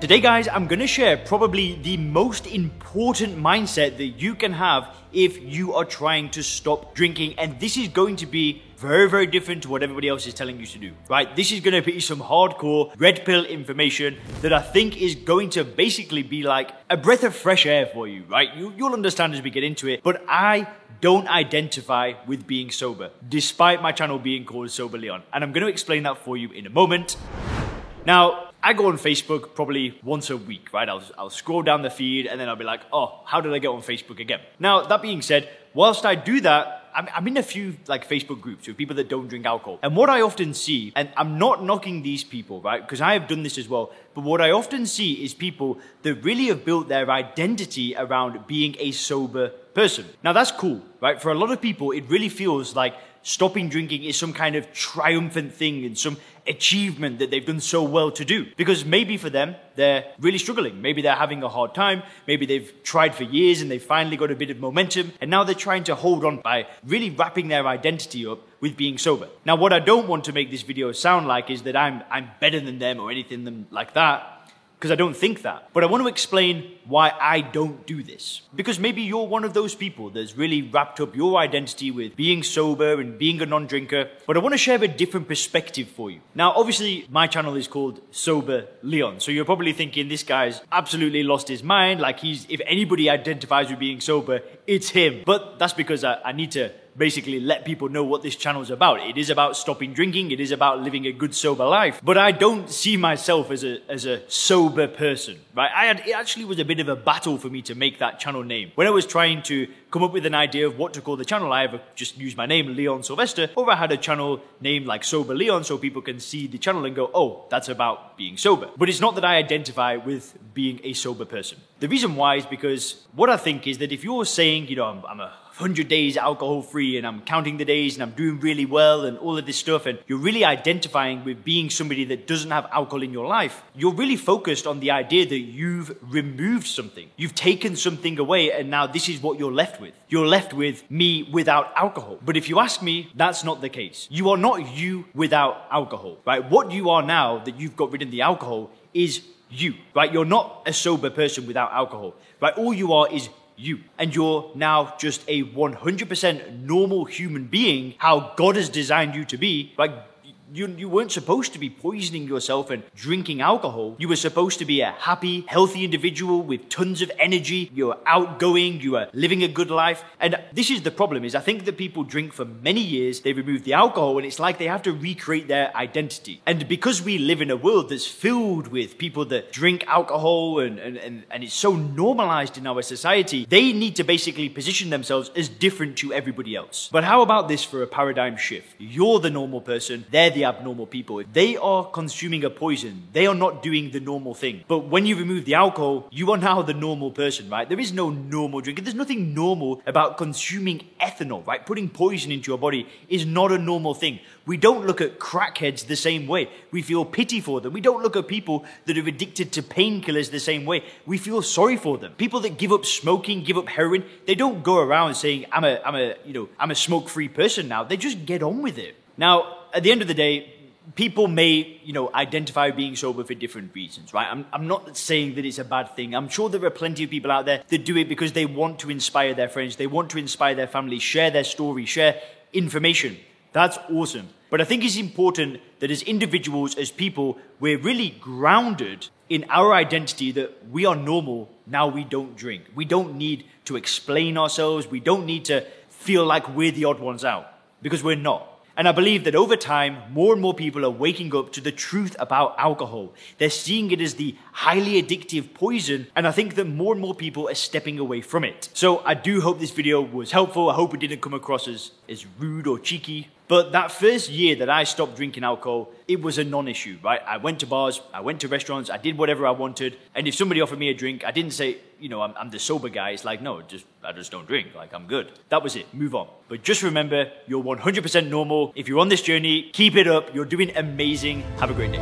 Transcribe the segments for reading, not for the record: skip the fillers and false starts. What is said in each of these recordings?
Today, guys, I'm going to share probably the most important mindset that you can have if you are trying to stop drinking, and this is going to be very, very different to what everybody else is telling you to do, right? This is going to be some hardcore red pill information that I think is going to basically be like a breath of fresh air for you, right? You'll understand as we get into it, but I don't identify with being sober, despite my channel being called Sober Leon, and I'm going to explain that for you in a moment. Now, I go on Facebook probably once a week, right? I'll scroll down the feed and then I'll be like, oh, how did I get on Facebook again? Now, that being said, whilst I do that, I'm in a few like Facebook groups with people that don't drink alcohol. And what I often see, and I'm not knocking these people, right? Because I have done this as well. But what I often see is people that really have built their identity around being a sober person. Now that's cool, right? For a lot of people, it really feels like stopping drinking is some kind of triumphant thing and some achievement that they've done so well to do. Because maybe for them, they're really struggling. Maybe they're having a hard time. Maybe they've tried for years and they finally got a bit of momentum. And now they're trying to hold on by really wrapping their identity up with being sober. Now, what I don't want to make this video sound like is that I'm better than them or anything like that, because I don't think that. But I want to explain why I don't do this. Because maybe you're one of those people that's really wrapped up your identity with being sober and being a non-drinker. But I want to share a different perspective for you. Now, obviously, my channel is called Sober Leon. So you're probably thinking, this guy's absolutely lost his mind. Like, if anybody identifies with being sober, it's him. But that's because I need to basically let people know what this channel's about. It is about stopping drinking. It is about living a good sober life. But I don't see myself as a sober person, right? It actually was a bit of a battle for me to make that channel name. When I was trying to come up with an idea of what to call the channel, I either just used my name, Leon Sylvester, or I had a channel named like Sober Leon so people can see the channel and go, oh, that's about being sober. But it's not that I identify with being a sober person. The reason why is because what I think is that if you're saying, you know, I'm 100 days alcohol free and I'm counting the days and I'm doing really well and all of this stuff, and you're really identifying with being somebody that doesn't have alcohol in your life, you're really focused on the idea that you've removed something. You've taken something away and now this is what you're left with. You're left with me without alcohol. But if you ask me, that's not the case. You are not you without alcohol, right? What you are now that you've got rid of the alcohol is you, right? You're not a sober person without alcohol, right? All you are is you. And you're now just a 100% normal human being, how God has designed you to be. Like, you weren't supposed to be poisoning yourself and drinking alcohol. You were supposed to be a happy, healthy individual with tons of energy. You're outgoing, you are living a good life. And this is the problem, is I think that people drink for many years, they remove the alcohol, and it's like they have to recreate their identity. And because we live in a world that's filled with people that drink alcohol and it's so normalized in our society, they need to basically position themselves as different to everybody else. But how about this for a paradigm shift? You're the normal person, they're the abnormal people. If they are consuming a poison, they are not doing the normal thing. But when you remove the alcohol, you are now the normal person, right? There is no normal drinker. There's nothing normal about consuming ethanol, right? Putting poison into your body is not a normal thing. We don't look at crackheads the same way. We feel pity for them. We don't look at people that are addicted to painkillers the same way. We feel sorry for them. People that give up smoking, give up heroin, they don't go around saying, I'm a smoke-free person now. They just get on with it. Now, at the end of the day, people may, identify being sober for different reasons, right? I'm not saying that it's a bad thing. I'm sure there are plenty of people out there that do it because they want to inspire their friends, they want to inspire their family, share their story, share information. That's awesome. But I think it's important that as individuals, as people, we're really grounded in our identity that we are normal, now we don't drink. We don't need to explain ourselves. We don't need to feel like we're the odd ones out, because we're not. And I believe that over time, more and more people are waking up to the truth about alcohol. They're seeing it as the highly addictive poison, and I think that more and more people are stepping away from it. So I do hope this video was helpful. I hope it didn't come across as rude or cheeky. But that first year that I stopped drinking alcohol, it was a non-issue, right? I went to bars, I went to restaurants, I did whatever I wanted. And if somebody offered me a drink, I didn't say, you know, I'm the sober guy. It's like, no, I just don't drink. Like, I'm good. That was it. Move on. But just remember, you're 100% normal. If you're on this journey, keep it up. You're doing amazing. Have a great day.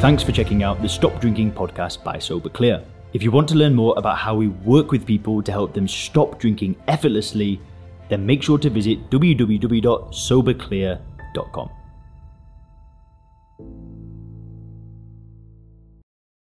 Thanks for checking out the Stop Drinking podcast by Sober Clear. If you want to learn more about how we work with people to help them stop drinking effortlessly, then make sure to visit www.soberclear.com.